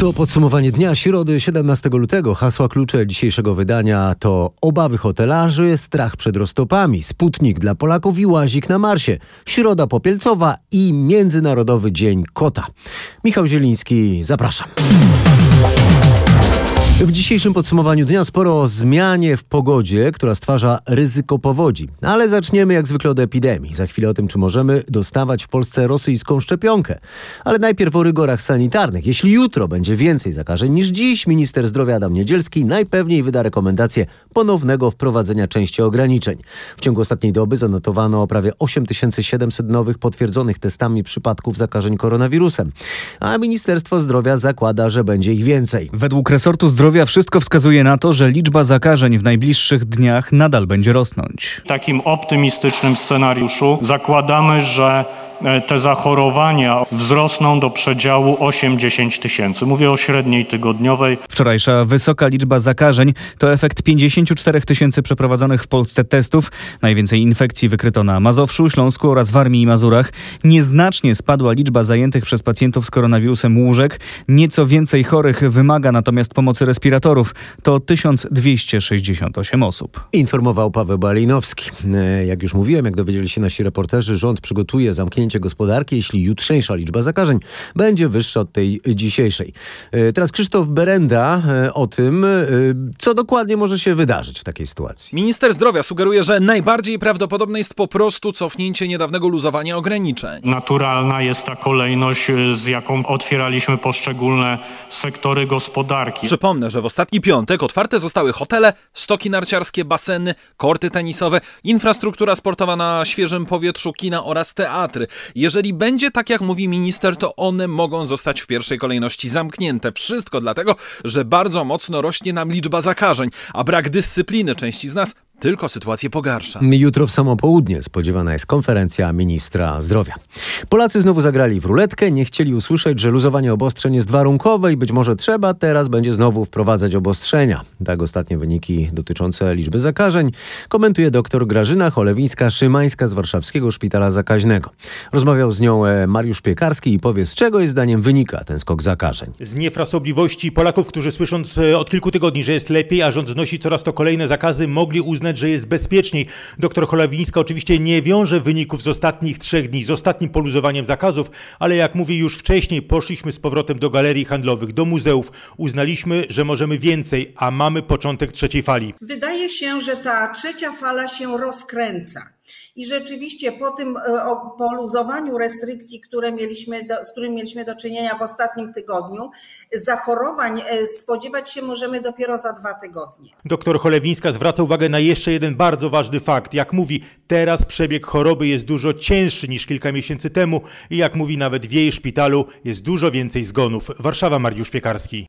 To podsumowanie dnia środy 17 lutego. Hasła klucze dzisiejszego wydania to obawy hotelarzy, strach przed roztopami, Sputnik dla Polaków i łazik na Marsie, Środa Popielcowa i Międzynarodowy Dzień Kota. Michał Zieliński, zapraszam. W dzisiejszym podsumowaniu dnia sporo o zmianie w pogodzie, która stwarza ryzyko powodzi. Ale zaczniemy jak zwykle od epidemii. Za chwilę o tym, czy możemy dostawać w Polsce rosyjską szczepionkę. Ale najpierw o rygorach sanitarnych. Jeśli jutro będzie więcej zakażeń niż dziś, minister zdrowia Adam Niedzielski najpewniej wyda rekomendację ponownego wprowadzenia części ograniczeń. W ciągu ostatniej doby zanotowano prawie 8700 nowych potwierdzonych testami przypadków zakażeń koronawirusem. A Ministerstwo Zdrowia zakłada, że będzie ich więcej. Według resortu zdrowia wszystko wskazuje na to, że liczba zakażeń w najbliższych dniach nadal będzie rosnąć. W takim optymistycznym scenariuszu zakładamy, że te zachorowania wzrosną do przedziału 8-10 tysięcy. Mówię o średniej tygodniowej. Wczorajsza wysoka liczba zakażeń to efekt 54 tysięcy przeprowadzonych w Polsce testów. Najwięcej infekcji wykryto na Mazowszu, Śląsku oraz w Warmii i Mazurach. Nieznacznie spadła liczba zajętych przez pacjentów z koronawirusem łóżek. Nieco więcej chorych wymaga natomiast pomocy respiratorów. To 1268 osób. Informował Paweł Balinowski. Jak już mówiłem, jak dowiedzieli się nasi reporterzy, rząd przygotuje zamknięcie gospodarki, jeśli jutrzejsza liczba zakażeń będzie wyższa od tej dzisiejszej. Teraz Krzysztof Berenda o tym, co dokładnie może się wydarzyć w takiej sytuacji. Minister zdrowia sugeruje, że najbardziej prawdopodobne jest po prostu cofnięcie niedawnego luzowania ograniczeń. Naturalna jest ta kolejność, z jaką otwieraliśmy poszczególne sektory gospodarki. Przypomnę, że w ostatni piątek otwarte zostały hotele, stoki narciarskie, baseny, korty tenisowe, infrastruktura sportowa na świeżym powietrzu, kina oraz teatry. Jeżeli będzie tak, jak mówi minister, to one mogą zostać w pierwszej kolejności zamknięte. Wszystko dlatego, że bardzo mocno rośnie nam liczba zakażeń, a brak dyscypliny części z nas tylko sytuację pogarsza. Jutro w samo południe spodziewana jest konferencja ministra zdrowia. Polacy znowu zagrali w ruletkę, nie chcieli usłyszeć, że luzowanie obostrzeń jest warunkowe i być może trzeba teraz będzie znowu wprowadzać obostrzenia. Tak ostatnie wyniki dotyczące liczby zakażeń komentuje dr Grażyna Cholewińska-Szymańska z Warszawskiego Szpitala Zakaźnego. Rozmawiał z nią Mariusz Piekarski i powie, z czego jej zdaniem wynika ten skok zakażeń. Z niefrasobliwości Polaków, którzy słysząc od kilku tygodni, że jest lepiej, a rząd znosi coraz to kolejne zakazy, mogli uznać, że jest bezpieczniej. Doktor Cholewińska oczywiście nie wiąże wyników z ostatnich 3 dni, z ostatnim poluzowaniem zakazów, ale jak mówię już wcześniej, poszliśmy z powrotem do galerii handlowych, do muzeów. Uznaliśmy, że możemy więcej, a mamy początek 3. fali. Wydaje się, że ta 3. fala się rozkręca. I rzeczywiście po tym poluzowaniu restrykcji, z którymi mieliśmy do czynienia w ostatnim tygodniu, zachorowań spodziewać się możemy dopiero za 2 tygodnie. Doktor Cholewińska zwraca uwagę na jeszcze jeden bardzo ważny fakt. Jak mówi, teraz przebieg choroby jest dużo cięższy niż kilka miesięcy temu i jak mówi, nawet w jej szpitalu jest dużo więcej zgonów. Warszawa, Mariusz Piekarski.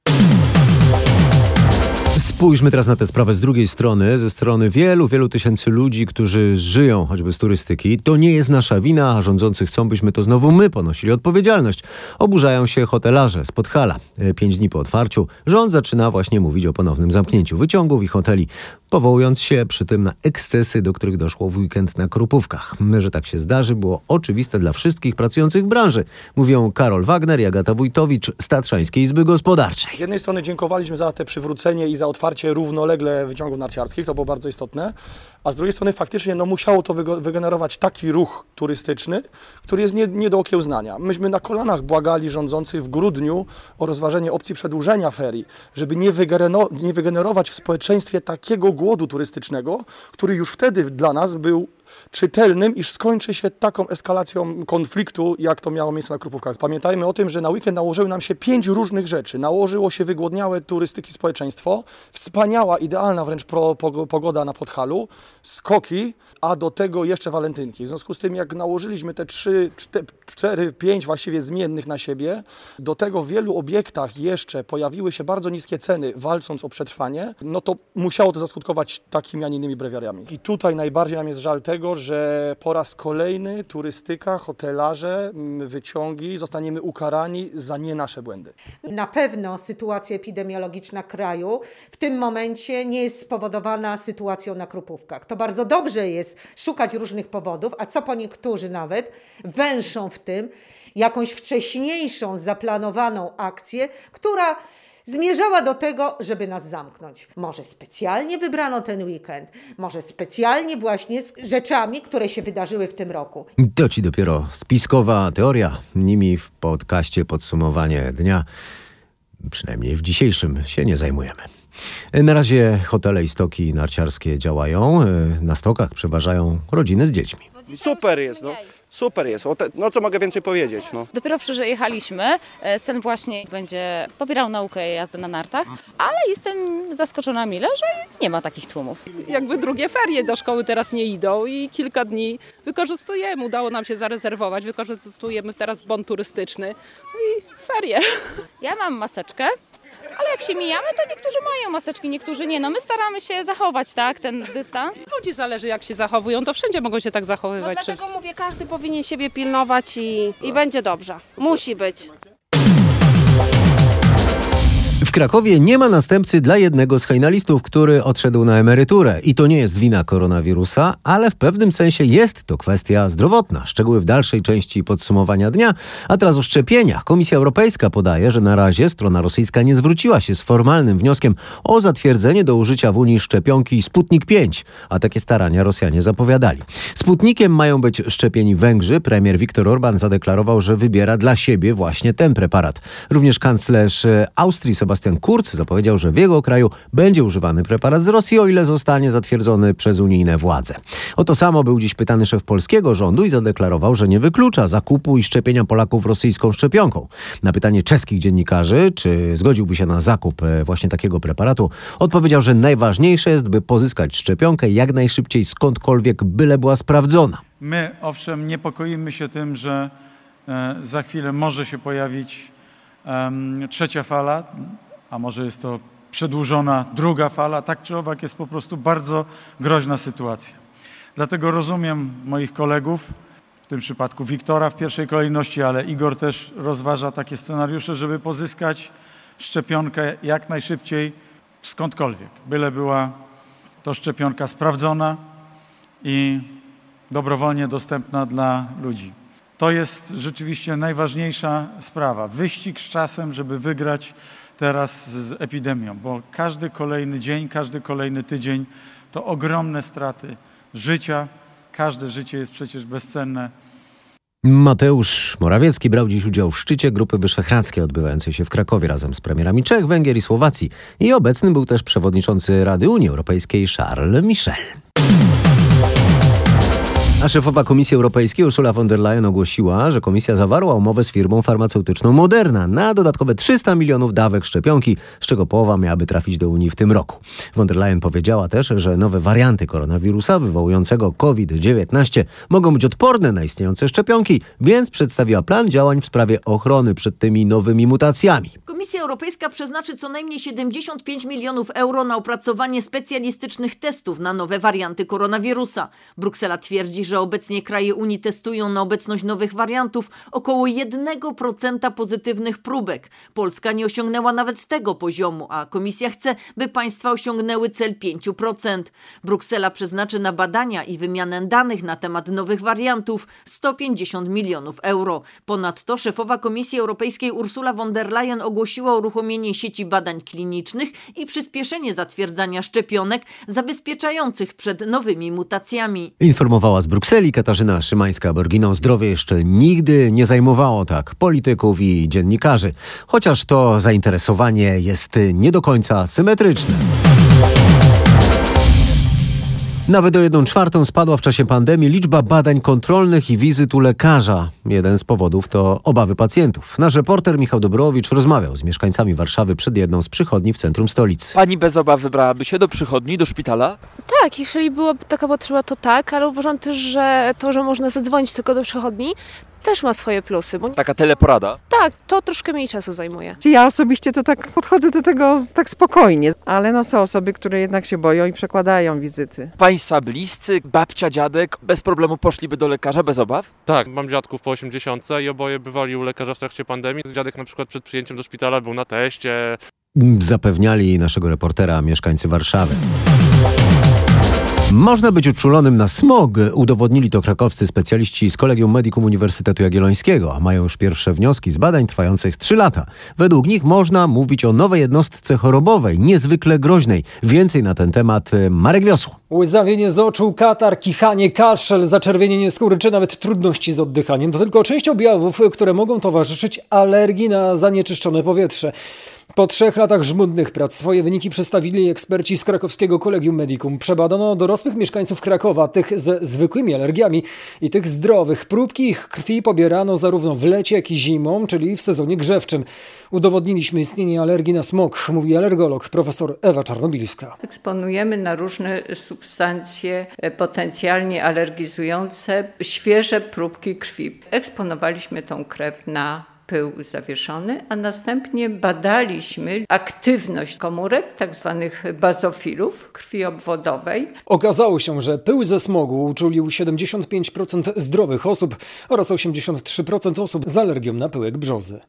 Spójrzmy teraz na tę sprawę z drugiej strony, ze strony wielu tysięcy ludzi, którzy żyją choćby z turystyki. To nie jest nasza wina, a rządzący chcą, byśmy to znowu my ponosili odpowiedzialność. Oburzają się hotelarze z Podhala. 5 dni po otwarciu rząd zaczyna właśnie mówić o ponownym zamknięciu wyciągów i hoteli, powołując się przy tym na ekscesy, do których doszło w weekend na Krupówkach. Że tak się zdarzy, było oczywiste dla wszystkich pracujących w branży, mówią Karol Wagner i Agata Wójtowicz z Tatrzańskiej Izby Gospodarczej. Z jednej strony dziękowaliśmy za te przywrócenie i za otwarcie równolegle wyciągów narciarskich, to było bardzo istotne, a z drugiej strony faktycznie musiało to wygenerować taki ruch turystyczny, który jest nie do okiełznania. Myśmy na kolanach błagali rządzących w grudniu o rozważenie opcji przedłużenia ferii, żeby nie wygenerować w społeczeństwie takiego głodu turystycznego, który już wtedy dla nas był czytelnym, iż skończy się taką eskalacją konfliktu, jak to miało miejsce na Krupówkach. Pamiętajmy o tym, że na weekend nałożyły nam się 5 różnych rzeczy. Nałożyło się wygłodniałe turystyki społeczeństwo, wspaniała, idealna wręcz pogoda na Podhalu, skoki, a do tego jeszcze walentynki. W związku z tym, jak nałożyliśmy te 3, 4, 5 właściwie zmiennych na siebie, do tego w wielu obiektach jeszcze pojawiły się bardzo niskie ceny, walcząc o przetrwanie, no to musiało to zaskutkować takimi, a nie innymi brewiariami. I tutaj najbardziej nam jest żal tego, tego, że po raz kolejny turystyka, hotelarze, wyciągi zostaniemy ukarani za nie nasze błędy. Na pewno sytuacja epidemiologiczna kraju w tym momencie nie jest spowodowana sytuacją na Krupówkach. To bardzo dobrze jest szukać różnych powodów, a co po niektórzy nawet węszą w tym jakąś wcześniejszą, zaplanowaną akcję, która zmierzała do tego, żeby nas zamknąć. Może specjalnie wybrano ten weekend, może specjalnie właśnie z rzeczami, które się wydarzyły w tym roku. To ci dopiero spiskowa teoria, nimi w podcaście Podsumowanie Dnia, przynajmniej w dzisiejszym, się nie zajmujemy. Na razie hotele i stoki narciarskie działają, na stokach przeważają rodziny z dziećmi. Super jest, no. Super jest. No co mogę więcej powiedzieć? No. Dopiero przyjechaliśmy. Sen właśnie będzie popierał naukę jazdy na nartach, ale jestem zaskoczona mile, że nie ma takich tłumów. Jakby drugie ferie do szkoły teraz nie idą i kilka dni wykorzystujemy. Udało nam się zarezerwować. Wykorzystujemy teraz bon turystyczny i ferie. Ja mam maseczkę. Ale jak się mijamy, to niektórzy mają maseczki, niektórzy nie. No my staramy się zachować, tak, ten dystans. Ludzi zależy, jak się zachowują, to wszędzie mogą się tak zachowywać. No dlatego mówię, każdy powinien siebie pilnować i będzie dobrze. Musi być. W Krakowie nie ma następcy dla jednego z hejnalistów, który odszedł na emeryturę. I to nie jest wina koronawirusa, ale w pewnym sensie jest to kwestia zdrowotna. Szczegóły w dalszej części Podsumowania Dnia. A teraz o szczepieniach. Komisja Europejska podaje, że na razie strona rosyjska nie zwróciła się z formalnym wnioskiem o zatwierdzenie do użycia w Unii szczepionki Sputnik 5. A takie starania Rosjanie zapowiadali. Sputnikiem mają być szczepieni Węgrzy. Premier Viktor Orbán zadeklarował, że wybiera dla siebie właśnie ten preparat. Również kanclerz Austrii Sebastian Kurz zapowiedział, że w jego kraju będzie używany preparat z Rosji, o ile zostanie zatwierdzony przez unijne władze. O to samo był dziś pytany szef polskiego rządu i zadeklarował, że nie wyklucza zakupu i szczepienia Polaków rosyjską szczepionką. Na pytanie czeskich dziennikarzy, czy zgodziłby się na zakup właśnie takiego preparatu, odpowiedział, że najważniejsze jest, by pozyskać szczepionkę jak najszybciej skądkolwiek, byle była sprawdzona. My owszem niepokoimy się tym, że za chwilę może się pojawić trzecia fala, a może jest to przedłużona druga fala, tak czy owak jest po prostu bardzo groźna sytuacja. Dlatego rozumiem moich kolegów, w tym przypadku Wiktora w pierwszej kolejności, ale Igor też rozważa takie scenariusze, żeby pozyskać szczepionkę jak najszybciej skądkolwiek. Byle była to szczepionka sprawdzona i dobrowolnie dostępna dla ludzi. To jest rzeczywiście najważniejsza sprawa. Wyścig z czasem, żeby wygrać teraz z epidemią, bo każdy kolejny dzień, każdy kolejny tydzień to ogromne straty życia. Każde życie jest przecież bezcenne. Mateusz Morawiecki brał dziś udział w szczycie Grupy Wyszehradzkiej odbywającej się w Krakowie razem z premierami Czech, Węgier i Słowacji. I obecny był też przewodniczący Rady Unii Europejskiej Charles Michel. A szefowa Komisji Europejskiej Ursula von der Leyen ogłosiła, że Komisja zawarła umowę z firmą farmaceutyczną Moderna na dodatkowe 300 milionów dawek szczepionki, z czego połowa miałaby trafić do Unii w tym roku. Von der Leyen powiedziała też, że nowe warianty koronawirusa wywołującego COVID-19 mogą być odporne na istniejące szczepionki, więc przedstawiła plan działań w sprawie ochrony przed tymi nowymi mutacjami. Komisja Europejska przeznaczy co najmniej 75 milionów euro na opracowanie specjalistycznych testów na nowe warianty koronawirusa. Bruksela twierdzi, że obecnie kraje Unii testują na obecność nowych wariantów około 1% pozytywnych próbek. Polska nie osiągnęła nawet tego poziomu, a Komisja chce, by państwa osiągnęły cel 5%. Bruksela przeznaczy na badania i wymianę danych na temat nowych wariantów 150 milionów euro. Ponadto szefowa Komisji Europejskiej Ursula von der Leyen ogłosiła uruchomienie sieci badań klinicznych i przyspieszenie zatwierdzania szczepionek zabezpieczających przed nowymi mutacjami. Informowała z Brukseli Katarzyna Szymańska-Borgino. Zdrowie jeszcze nigdy nie zajmowało tak polityków i dziennikarzy, chociaż to zainteresowanie jest nie do końca symetryczne. Nawet o 1/4 spadła w czasie pandemii liczba badań kontrolnych i wizyt u lekarza. Jeden z powodów to obawy pacjentów. Nasz reporter Michał Dobrowicz rozmawiał z mieszkańcami Warszawy przed jedną z przychodni w centrum stolicy. Pani bez obaw wybrałaby się do przychodni, do szpitala? Tak, jeśli byłaby taka potrzeba, to tak, ale uważam też, że to, że można zadzwonić tylko do przychodni, też ma swoje plusy. Bo... Taka teleporada? Tak, to troszkę mniej czasu zajmuje. Ja osobiście to tak podchodzę do tego tak spokojnie, ale no są osoby, które jednak się boją i przekładają wizyty. Państwa bliscy, babcia, dziadek bez problemu poszliby do lekarza bez obaw? Tak, mam dziadków po 80 i oboje bywali u lekarza w trakcie pandemii. Dziadek na przykład przed przyjęciem do szpitala był na teście. Zapewniali naszego reportera mieszkańcy Warszawy. Można być uczulonym na smog, udowodnili to krakowscy specjaliści z Kolegium Medicum Uniwersytetu Jagiellońskiego. Mają już pierwsze wnioski z badań trwających 3 lata. Według nich można mówić o nowej jednostce chorobowej, niezwykle groźnej. Więcej na ten temat Marek Wiosło. Łzawienie z oczu, katar, kichanie, kaszel, zaczerwienienie skóry czy nawet trudności z oddychaniem. To tylko część objawów, które mogą towarzyszyć alergii na zanieczyszczone powietrze. Po 3 latach żmudnych prac swoje wyniki przedstawili eksperci z krakowskiego Kolegium Medicum. Przebadano dorosłych mieszkańców Krakowa, tych ze zwykłymi alergiami i tych zdrowych. Próbki ich krwi pobierano zarówno w lecie, jak i zimą, czyli w sezonie grzewczym. Udowodniliśmy istnienie alergii na smog, mówi alergolog profesor Ewa Czarnobilska. Eksponujemy na różne substancje potencjalnie alergizujące świeże próbki krwi. Eksponowaliśmy tą krew na pył zawieszony, a następnie badaliśmy aktywność komórek, tak zwanych bazofilów krwi obwodowej. Okazało się, że pył ze smogu uczulił 75% zdrowych osób oraz 83% osób z alergią na pyłek brzozy.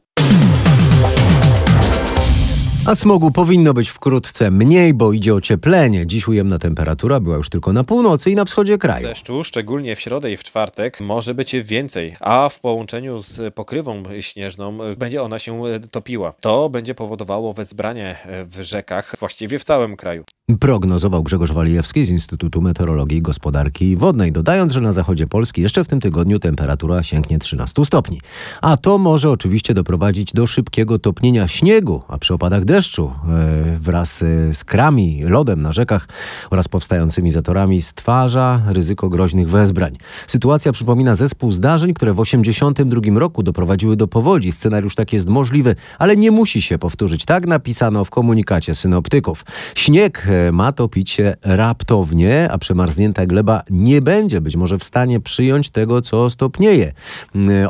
A smogu powinno być wkrótce mniej, bo idzie ocieplenie. Dziś ujemna temperatura była już tylko na północy i na wschodzie kraju. Deszczu, szczególnie w środę i w czwartek, może być więcej, a w połączeniu z pokrywą śnieżną będzie ona się topiła. To będzie powodowało wezbranie w rzekach, właściwie w całym kraju. Prognozował Grzegorz Walijewski z Instytutu Meteorologii i Gospodarki Wodnej, dodając, że na zachodzie Polski jeszcze w tym tygodniu temperatura sięgnie 13 stopni. A to może oczywiście doprowadzić do szybkiego topnienia śniegu, a przy opadach deszczu wraz z krami, lodem na rzekach oraz powstającymi zatorami stwarza ryzyko groźnych wezbrań. Sytuacja przypomina zespół zdarzeń, które w 1982 roku doprowadziły do powodzi. Scenariusz tak jest możliwy, ale nie musi się powtórzyć. Tak napisano w komunikacie synoptyków. Śnieg ma topić się raptownie, a przemarznięta gleba nie będzie być może w stanie przyjąć tego, co stopnieje.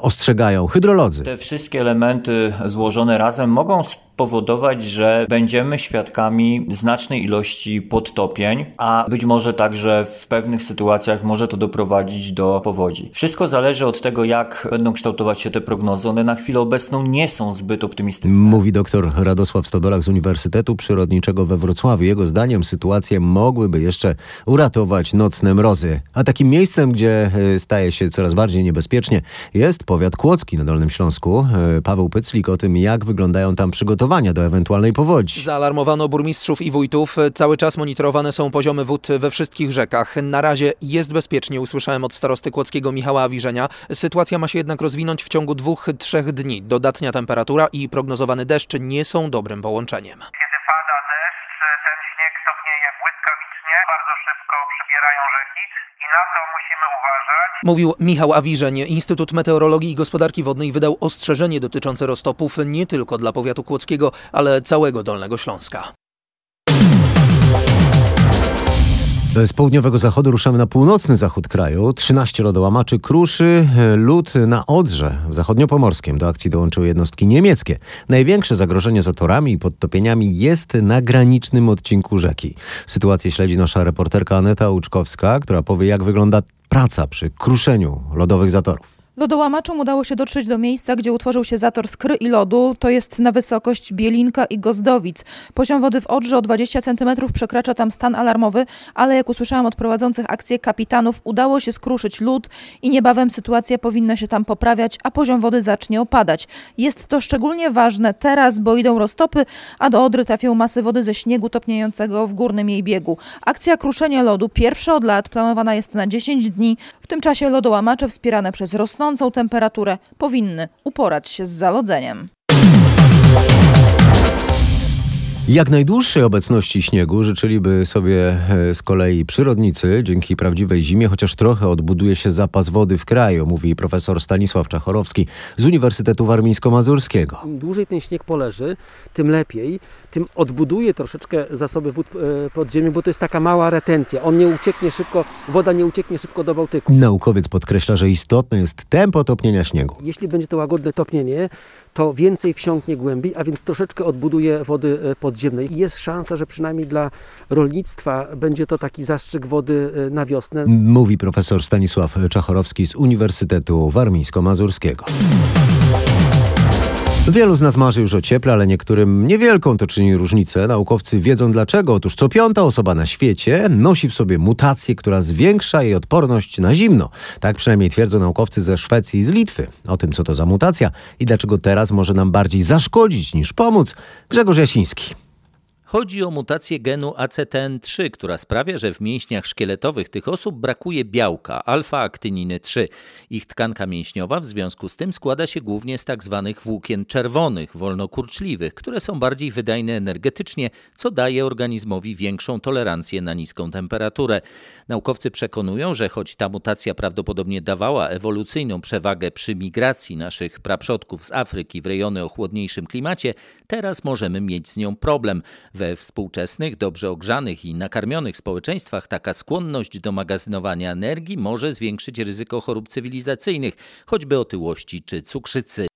Ostrzegają hydrolodzy. Te wszystkie elementy złożone razem mogą powodować, że będziemy świadkami znacznej ilości podtopień, a być może także w pewnych sytuacjach może to doprowadzić do powodzi. Wszystko zależy od tego, jak będą kształtować się te prognozy. One na chwilę obecną nie są zbyt optymistyczne. Mówi doktor Radosław Stodolak z Uniwersytetu Przyrodniczego we Wrocławiu. Jego zdaniem sytuację mogłyby jeszcze uratować nocne mrozy. A takim miejscem, gdzie staje się coraz bardziej niebezpiecznie, jest powiat kłodzki na Dolnym Śląsku. Paweł Pyclik o tym, jak wyglądają tam przygotowania do ewentualnej powodzi. Zaalarmowano burmistrzów i wójtów. Cały czas monitorowane są poziomy wód we wszystkich rzekach. Na razie jest bezpiecznie, usłyszałem od starosty kłodzkiego Michała Awiżenia. Sytuacja ma się jednak rozwinąć w ciągu 2-3 dni. Dodatnia temperatura i prognozowany deszcz nie są dobrym połączeniem. Kiedy pada deszcz, ten śnieg topnieje błyskawicznie, bardzo szybko przybierają rzeki i na to musimy uważać. Mówił Michał Awiżeń. Instytut Meteorologii i Gospodarki Wodnej wydał ostrzeżenie dotyczące roztopów nie tylko dla powiatu kłodzkiego, ale całego Dolnego Śląska. Z południowego zachodu ruszamy na północny zachód kraju. 13 lodołamaczy kruszy lód na Odrze zachodniopomorskim. Do akcji dołączyły jednostki niemieckie. Największe zagrożenie zatorami i podtopieniami jest na granicznym odcinku rzeki. Sytuację śledzi nasza reporterka Aneta Łuczkowska, która powie, jak wygląda praca przy kruszeniu lodowych zatorów. Lodołamaczom udało się dotrzeć do miejsca, gdzie utworzył się zator z kry i lodu. To jest na wysokość Bielinka i Gozdowic. Poziom wody w Odrze o 20 cm przekracza tam stan alarmowy, ale jak usłyszałam od prowadzących akcję kapitanów, udało się skruszyć lód i niebawem sytuacja powinna się tam poprawiać, a poziom wody zacznie opadać. Jest to szczególnie ważne teraz, bo idą roztopy, a do Odry trafią masy wody ze śniegu topniejącego w górnym jej biegu. Akcja kruszenia lodu, pierwsza od lat, planowana jest na 10 dni. W tym czasie lodołamacze wspierane przez rosnącą temperaturę powinny uporać się z zalodzeniem. Jak najdłuższej obecności śniegu życzyliby sobie z kolei przyrodnicy. Dzięki prawdziwej zimie chociaż trochę odbuduje się zapas wody w kraju, mówi profesor Stanisław Czachorowski z Uniwersytetu Warmińsko-Mazurskiego. Im dłużej ten śnieg poleży, tym lepiej, tym odbuduje troszeczkę zasoby wód pod ziemią, bo to jest taka mała retencja. On nie ucieknie szybko, woda nie ucieknie szybko do Bałtyku. Naukowiec podkreśla, że istotne jest tempo topnienia śniegu. Jeśli będzie to łagodne topnienie, to więcej wsiąknie głębiej, a więc troszeczkę odbuduje wody podziemnej. Jest szansa, że przynajmniej dla rolnictwa będzie to taki zastrzyk wody na wiosnę. Mówi profesor Stanisław Czachorowski z Uniwersytetu Warmińsko-Mazurskiego. Wielu z nas marzy już o cieple, ale niektórym niewielką to czyni różnicę. Naukowcy wiedzą dlaczego. Otóż co piąta osoba na świecie nosi w sobie mutację, która zwiększa jej odporność na zimno. Tak przynajmniej twierdzą naukowcy ze Szwecji i z Litwy. O tym, co to za mutacja i dlaczego teraz może nam bardziej zaszkodzić niż pomóc, Grzegorz Jasiński. Chodzi o mutację genu ACTN3, która sprawia, że w mięśniach szkieletowych tych osób brakuje białka, alfa-aktyniny 3. Ich tkanka mięśniowa w związku z tym składa się głównie z tak zwanych włókien czerwonych, wolnokurczliwych, które są bardziej wydajne energetycznie, co daje organizmowi większą tolerancję na niską temperaturę. Naukowcy przekonują, że choć ta mutacja prawdopodobnie dawała ewolucyjną przewagę przy migracji naszych praprzodków z Afryki w rejony o chłodniejszym klimacie, teraz możemy mieć z nią problem. We współczesnych, dobrze ogrzanych i nakarmionych społeczeństwach taka skłonność do magazynowania energii może zwiększyć ryzyko chorób cywilizacyjnych, choćby otyłości czy cukrzycy.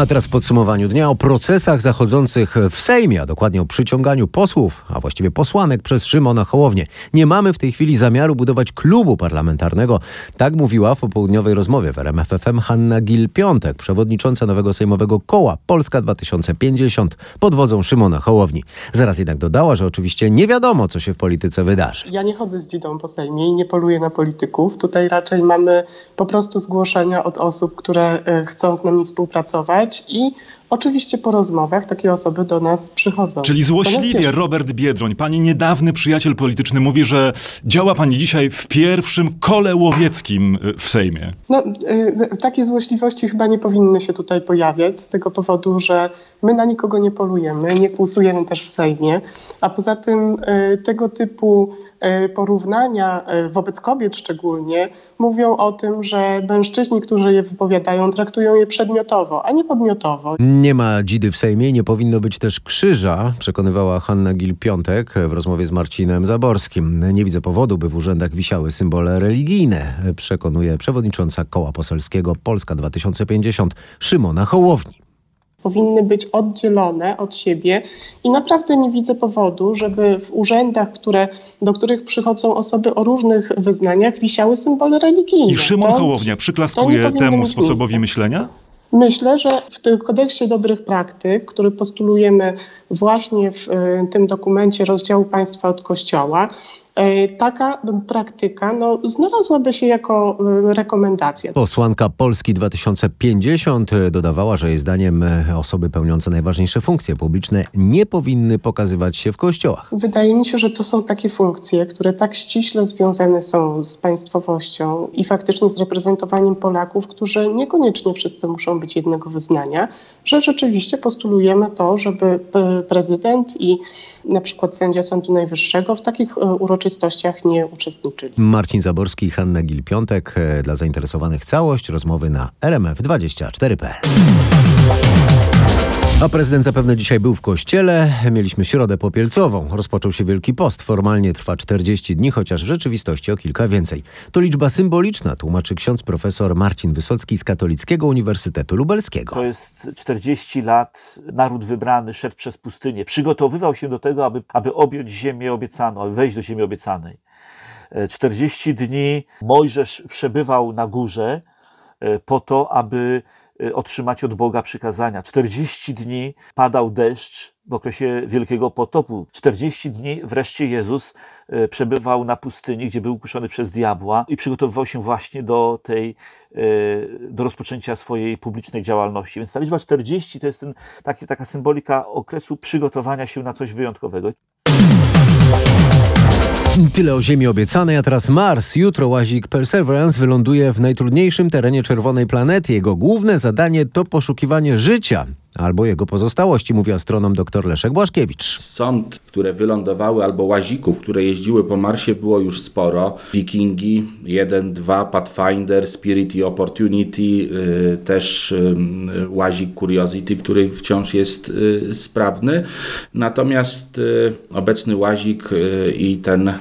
A teraz w podsumowaniu dnia o procesach zachodzących w Sejmie, a dokładnie o przyciąganiu posłów, a właściwie posłanek przez Szymona Hołownię. Nie mamy w tej chwili zamiaru budować klubu parlamentarnego. Tak mówiła w popołudniowej rozmowie w RMF FM Hanna Gil-Piątek, przewodnicząca nowego sejmowego koła Polska 2050 pod wodzą Szymona Hołowni. Zaraz jednak dodała, że oczywiście nie wiadomo, co się w polityce wydarzy. Ja nie chodzę z dzidą po Sejmie i nie poluję na polityków. Tutaj raczej mamy po prostu zgłoszenia od osób, które chcą z nami współpracować. I oczywiście po rozmowach takie osoby do nas przychodzą. Czyli złośliwie Robert Biedroń, pani niedawny przyjaciel polityczny, mówi, że działa pani dzisiaj w pierwszym kole łowieckim w Sejmie. No, takie złośliwości chyba nie powinny się tutaj pojawiać z tego powodu, że my na nikogo nie polujemy, nie kłusujemy też w Sejmie, a poza tym tego typu porównania wobec kobiet szczególnie mówią o tym, że mężczyźni, którzy je wypowiadają, traktują je przedmiotowo, a nie podmiotowo. Nie ma dzidy w Sejmie, nie powinno być też krzyża, przekonywała Hanna Gil-Piątek w rozmowie z Marcinem Zaborskim. Nie widzę powodu, by w urzędach wisiały symbole religijne, przekonuje przewodnicząca koła poselskiego Polska 2050 Szymona Hołowni. Powinny być oddzielone od siebie i naprawdę nie widzę powodu, żeby w urzędach, do których przychodzą osoby o różnych wyznaniach, wisiały symbole religijne. I Szymon Hołownia przyklaskuje temu sposobowi myślenia? Myślę, że w tym kodeksie dobrych praktyk, który postulujemy właśnie w tym dokumencie rozdziału państwa od Kościoła, taka praktyka znalazłaby się jako rekomendacja. Posłanka Polski 2050 dodawała, że jej zdaniem osoby pełniące najważniejsze funkcje publiczne nie powinny pokazywać się w kościołach. Wydaje mi się, że to są takie funkcje, które tak ściśle związane są z państwowością i faktycznie z reprezentowaniem Polaków, którzy niekoniecznie wszyscy muszą być jednego wyznania, że rzeczywiście postulujemy to, żeby prezydent i na przykład sędzia Sądu Najwyższego w takich uroczystościach nie uczestniczyli. Marcin Zaborski i Hanna Gil-Piątek. Dla zainteresowanych całość rozmowy na rmf24.pl. A prezydent zapewne dzisiaj był w kościele. Mieliśmy środę popielcową. Rozpoczął się Wielki Post. Formalnie trwa 40 dni, chociaż w rzeczywistości o kilka więcej. To liczba symboliczna, tłumaczy ksiądz profesor Marcin Wysocki z Katolickiego Uniwersytetu Lubelskiego. To jest 40 lat. Naród wybrany szedł przez pustynię. Przygotowywał się do tego, aby objąć ziemię obiecaną, aby wejść do ziemi obiecanej. 40 dni Mojżesz przebywał na górze po to, aby otrzymać od Boga przykazania. 40 dni padał deszcz w okresie Wielkiego Potopu. 40 dni wreszcie Jezus przebywał na pustyni, gdzie był kuszony przez diabła i przygotowywał się właśnie do rozpoczęcia swojej publicznej działalności. Więc ta liczba 40 to jest taka symbolika okresu przygotowania się na coś wyjątkowego. Tyle o Ziemi obiecanej, a teraz Mars. Jutro łazik Perseverance wyląduje w najtrudniejszym terenie czerwonej planety. Jego główne zadanie to poszukiwanie życia. albo jego pozostałości, mówi astronom dr Leszek Błaszkiewicz. Sond, które wylądowały, albo łazików, które jeździły po Marsie, było już sporo. Wikingi 1, 2, Pathfinder, Spirit i Opportunity, też łazik Curiosity, który wciąż jest sprawny. Natomiast obecny łazik i ten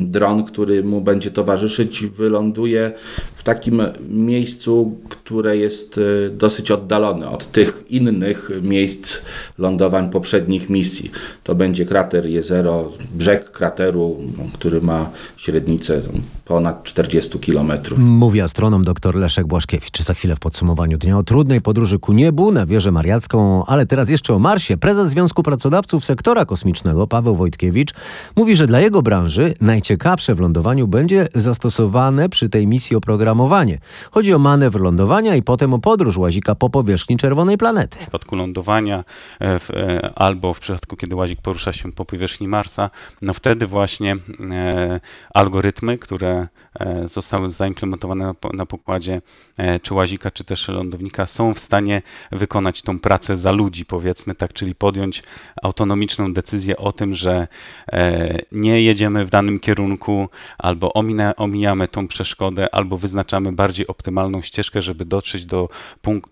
dron, który mu będzie towarzyszyć, wyląduje w takim miejscu, które jest dosyć oddalone od tych innych miejsc lądowań poprzednich misji. To będzie krater Jezero, brzeg krateru, który ma średnicę ponad 40 km. Mówi astronom dr Leszek Błaszkiewicz. Za chwilę w podsumowaniu dnia o trudnej podróży ku niebu na Wieżę Mariacką, ale teraz jeszcze o Marsie. Prezes Związku Pracodawców Sektora Kosmicznego Paweł Wojtkiewicz mówi, że dla jego branży najciekawsze w lądowaniu będzie zastosowane przy tej misji oprogramowanie. Chodzi o manewr lądowania i potem o podróż łazika po powierzchni czerwonej planety. W przypadku lądowania albo w przypadku, kiedy łazik porusza się po powierzchni Marsa, no wtedy właśnie algorytmy, które zostały zaimplementowane na pokładzie czy łazika, czy też lądownika, są w stanie wykonać tą pracę za ludzi, powiedzmy tak, czyli podjąć autonomiczną decyzję o tym, że nie jedziemy w danym kierunku, albo omijamy tą przeszkodę, albo wyznaczamy bardziej optymalną ścieżkę, żeby dotrzeć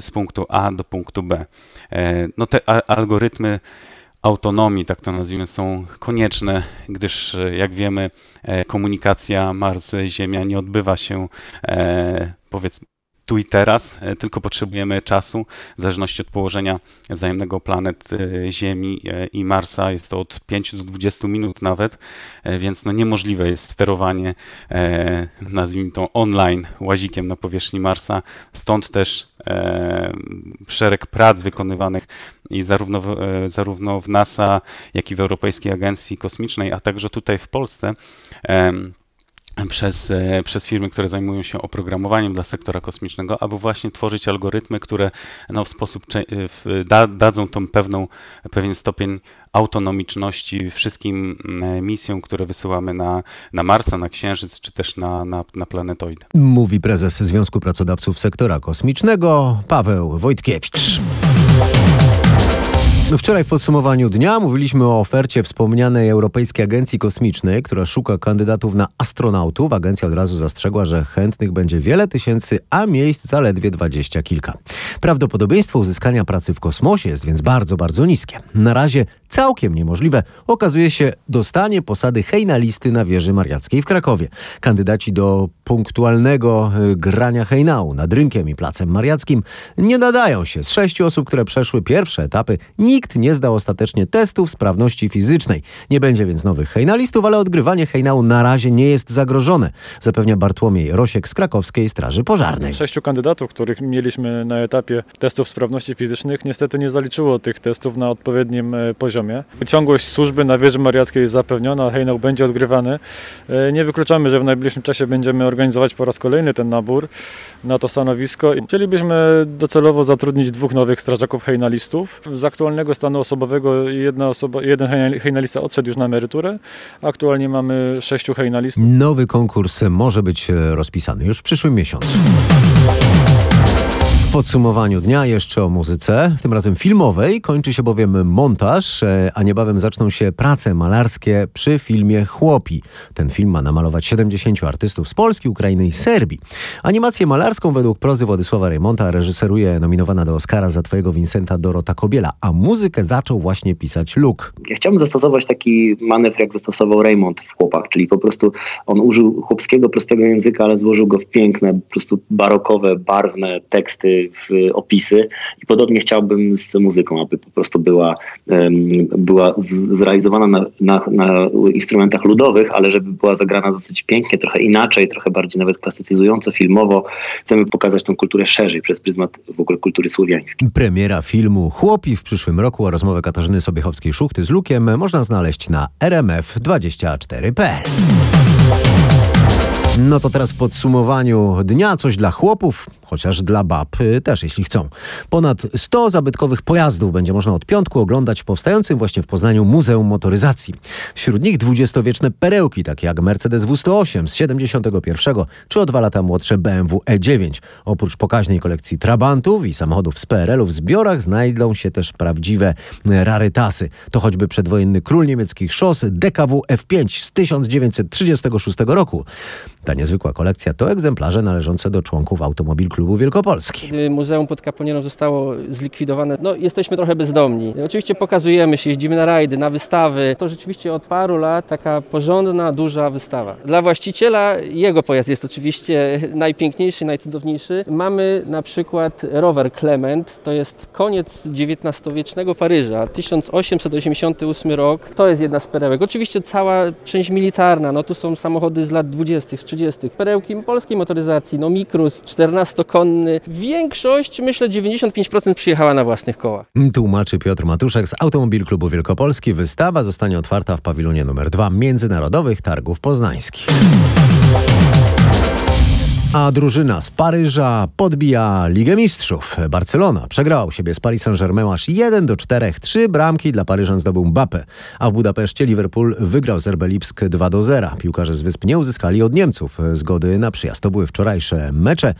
z punktu A do punktu B. No te algorytmy autonomii, tak to nazwijmy, są konieczne, gdyż jak wiemy, komunikacja Mars-Ziemia nie odbywa się powiedzmy tu i teraz, tylko potrzebujemy czasu. W zależności od położenia wzajemnego planet Ziemi i Marsa jest to od 5 do 20 minut nawet, więc no niemożliwe jest sterowanie, nazwijmy to online, łazikiem na powierzchni Marsa. Stąd też szereg prac wykonywanych i zarówno w NASA, jak i w Europejskiej Agencji Kosmicznej, a także tutaj w Polsce przez firmy, które zajmują się oprogramowaniem dla sektora kosmicznego, aby właśnie tworzyć algorytmy, które no, w sposób dadzą tą pewien stopień autonomiczności wszystkim misjom, które wysyłamy na Marsa, na Księżyc, czy też na planetoidy. Mówi prezes Związku Pracodawców Sektora Kosmicznego Paweł Wojtkiewicz. Wczoraj w podsumowaniu dnia mówiliśmy o ofercie wspomnianej Europejskiej Agencji Kosmicznej, która szuka kandydatów na astronautów. Agencja od razu zastrzegła, że chętnych będzie wiele tysięcy, a miejsc zaledwie 20 kilka. Prawdopodobieństwo uzyskania pracy w kosmosie jest więc bardzo, bardzo niskie. Na razie całkiem niemożliwe okazuje się dostanie posady hejnalisty na Wieży Mariackiej w Krakowie. Kandydaci do punktualnego grania hejnału nad rynkiem i placem Mariackim nie nadają się. Z 6 osób, które przeszły pierwsze etapy, nikt nie zdał ostatecznie testów sprawności fizycznej. Nie będzie więc nowych hejnalistów, ale odgrywanie hejnału na razie nie jest zagrożone, zapewnia Bartłomiej Rosiek z Krakowskiej Straży Pożarnej. 6 kandydatów, których mieliśmy na etapie testów sprawności fizycznych, niestety nie zaliczyło tych testów na odpowiednim poziomie. Ciągłość służby na Wieży Mariackiej jest zapewniona, hejnał będzie odgrywany. Nie wykluczamy, że w najbliższym czasie będziemy organizować po raz kolejny ten nabór na to stanowisko. Chcielibyśmy docelowo zatrudnić 2 nowych strażaków hejnalistów. Z aktualnego stanu osobowego jeden hejnalista odszedł już na emeryturę. Aktualnie mamy 6 hejnalistów. Nowy konkurs może być rozpisany już w przyszłym miesiącu. W podsumowaniu dnia jeszcze o muzyce, tym razem filmowej. Kończy się bowiem montaż, a niebawem zaczną się prace malarskie przy filmie Chłopi. Ten film ma namalować 70 artystów z Polski, Ukrainy i Serbii. Animację malarską według prozy Władysława Reymonta reżyseruje nominowana do Oscara za Twojego Wincenta Dorota Kobiela, a muzykę zaczął właśnie pisać Luke. Ja chciałbym zastosować taki manewr, jak zastosował Reymont w Chłopach, czyli po prostu on użył chłopskiego, prostego języka, ale złożył go w piękne, po prostu barokowe, barwne teksty, w opisy, i podobnie chciałbym z muzyką, aby po prostu była zrealizowana na instrumentach ludowych, ale żeby była zagrana dosyć pięknie, trochę inaczej, trochę bardziej nawet klasycyzująco, filmowo. Chcemy pokazać tą kulturę szerzej przez pryzmat w ogóle kultury słowiańskiej. Premiera filmu Chłopi w przyszłym roku, a rozmowę Katarzyny Sobiechowskiej-Szuchty z Lukiem można znaleźć na rmf24.pl. No to teraz w podsumowaniu dnia coś dla chłopów. chociaż dla bab też, jeśli chcą. Ponad 100 zabytkowych pojazdów będzie można od piątku oglądać w powstającym właśnie w Poznaniu Muzeum Motoryzacji. Wśród nich dwudziestowieczne perełki, takie jak Mercedes W108 z 71 czy o 2 lata młodsze BMW E9. Oprócz pokaźnej kolekcji trabantów i samochodów z PRL-u w zbiorach znajdą się też prawdziwe rarytasy. To choćby przedwojenny król niemieckich szos DKW F5 z 1936 roku. Ta niezwykła kolekcja to egzemplarze należące do członków Automobil Klubu Wielkopolski. Muzeum pod Kaponianą zostało zlikwidowane. Jesteśmy trochę bezdomni. Oczywiście pokazujemy się, jeździmy na rajdy, na wystawy. To rzeczywiście od paru lat taka porządna, duża wystawa. Dla właściciela jego pojazd jest oczywiście najpiękniejszy, najcudowniejszy. Mamy na przykład rower Clement. To jest koniec XIX-wiecznego Paryża. 1888 rok. To jest jedna z perełek. Oczywiście cała część militarna. Tu są samochody z lat 20. 30. Perełki polskiej motoryzacji, Mikrus, 14-konny. Większość, myślę, 95% przyjechała na własnych kołach. Tłumaczy Piotr Matuszek z Automobil Klubu Wielkopolski. Wystawa zostanie otwarta w pawilonie numer 2 Międzynarodowych Targów Poznańskich. A drużyna z Paryża podbija Ligę Mistrzów. Barcelona przegrała u siebie z Paris Saint-Germain aż 1-4. 3 bramki dla Paryżan zdobył Mbappé. A w Budapeszcie Liverpool wygrał z RB Lipsk 2-0. Piłkarze z Wysp nie uzyskali od Niemców zgody na przyjazd. To były wczorajsze mecze.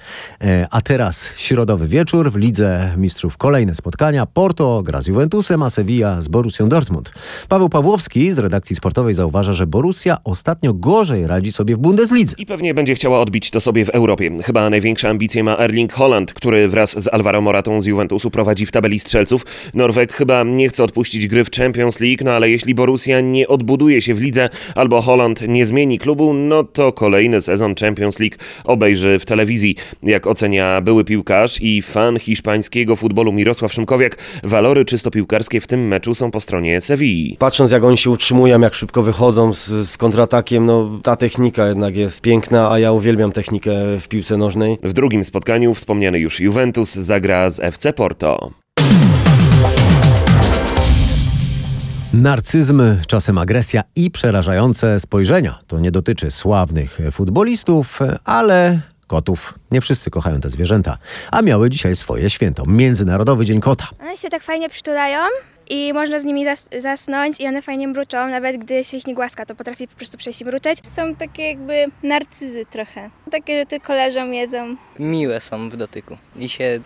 A teraz środowy wieczór. W Lidze Mistrzów kolejne spotkania. Porto gra z Juventusem, a Sevilla z Borussią Dortmund. Paweł Pawłowski z redakcji sportowej zauważa, że Borussia ostatnio gorzej radzi sobie w Bundeslidze. I pewnie będzie chciała odbić to sobie w Europie. Chyba największe ambicje ma Erling Haaland, który wraz z Alvaro Moratą z Juventusu prowadzi w tabeli strzelców. Norweg chyba nie chce odpuścić gry w Champions League, ale jeśli Borussia nie odbuduje się w lidze albo Haaland nie zmieni klubu, to kolejny sezon Champions League obejrzy w telewizji. Jak ocenia były piłkarz i fan hiszpańskiego futbolu Mirosław Szymkowiak, walory czysto piłkarskie w tym meczu są po stronie Sewilli. Patrząc, jak oni się utrzymują, jak szybko wychodzą z kontratakiem, ta technika jednak jest piękna, a ja uwielbiam technikę w piłce nożnej. W drugim spotkaniu wspomniany już Juventus zagra z FC Porto. Narcyzm, czasem agresja i przerażające spojrzenia. To nie dotyczy sławnych futbolistów, ale kotów. Nie wszyscy kochają te zwierzęta, a miały dzisiaj swoje święto. Międzynarodowy Dzień Kota. One się tak fajnie przytulają i można z nimi zasnąć i one fajnie mruczą, nawet gdy się ich nie głaska, to potrafi po prostu przejść i mruczeć. Są takie jakby narcyzy trochę, takie, że ty koleżą, jedzą. Miłe są w dotyku i się,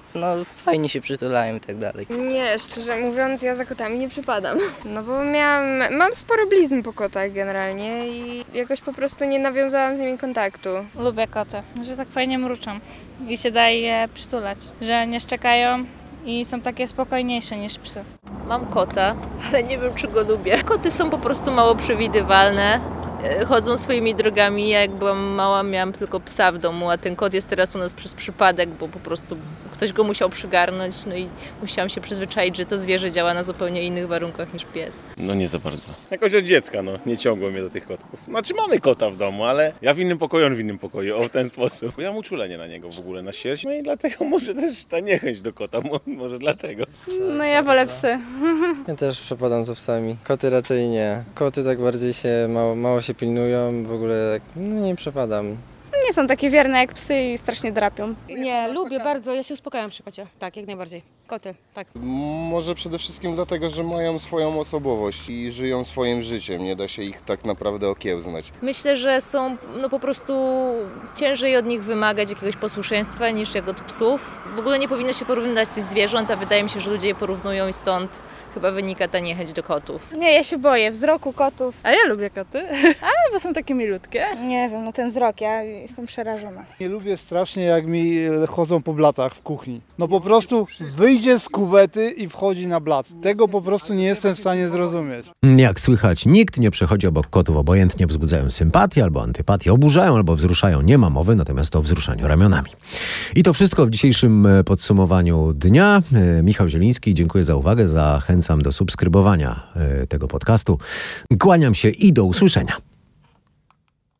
fajnie się przytulają i tak dalej. Nie, szczerze mówiąc, ja za kotami nie przypadam, bo mam sporo blizn po kotach generalnie i jakoś po prostu nie nawiązałam z nimi kontaktu. Lubię koty, że tak fajnie mruczą i się daje je przytulać, że nie szczekają i są takie spokojniejsze niż psy. Mam kota, ale nie wiem, czy go lubię. Koty są po prostu mało przewidywalne, chodzą swoimi drogami. Ja jak byłam mała, miałam tylko psa w domu, a ten kot jest teraz u nas przez przypadek, bo po prostu ktoś go musiał przygarnąć, i musiałam się przyzwyczaić, że to zwierzę działa na zupełnie innych warunkach niż pies. Nie za bardzo. Jakoś od dziecka, nie ciągło mnie do tych kotków. Mamy kota w domu, ale ja w innym pokoju, on w innym pokoju, w ten sposób. Ja mam uczulenie na niego w ogóle, na sierść, i dlatego może też ta niechęć do kota, może dlatego. Ja wolę psy. Ja też przepadam za psami, koty raczej nie. Koty tak bardziej się mało się pilnują, w ogóle tak, nie przepadam. Nie są takie wierne jak psy i strasznie drapią. Nie, lubię bardzo, ja się uspokajam przy kocie. Tak, jak najbardziej. Koty, tak. Może przede wszystkim dlatego, że mają swoją osobowość i żyją swoim życiem. Nie da się ich tak naprawdę okiełznać. Myślę, że są po prostu ciężej od nich wymagać jakiegoś posłuszeństwa niż jak od psów. W ogóle nie powinno się porównywać zwierząt, a wydaje mi się, że ludzie je porównują i stąd chyba wynika ta niechęć do kotów. Nie, ja się boję wzroku kotów. A ja lubię koty, bo są takie milutkie. Nie wiem, ten wzrok, ja jestem przerażona. Nie lubię strasznie, jak mi chodzą po blatach w kuchni. Po prostu wyjdzie z kuwety i wchodzi na blat. Tego po prostu nie jestem w stanie zrozumieć. Jak słychać, nikt nie przechodzi obok kotów obojętnie, wzbudzają sympatię albo antypatię, oburzają albo wzruszają. Nie ma mowy natomiast o wzruszaniu ramionami. I to wszystko w dzisiejszym podsumowaniu dnia. Michał Zieliński, dziękuję za uwagę, zachęcam do subskrybowania tego podcastu. Kłaniam się i do usłyszenia.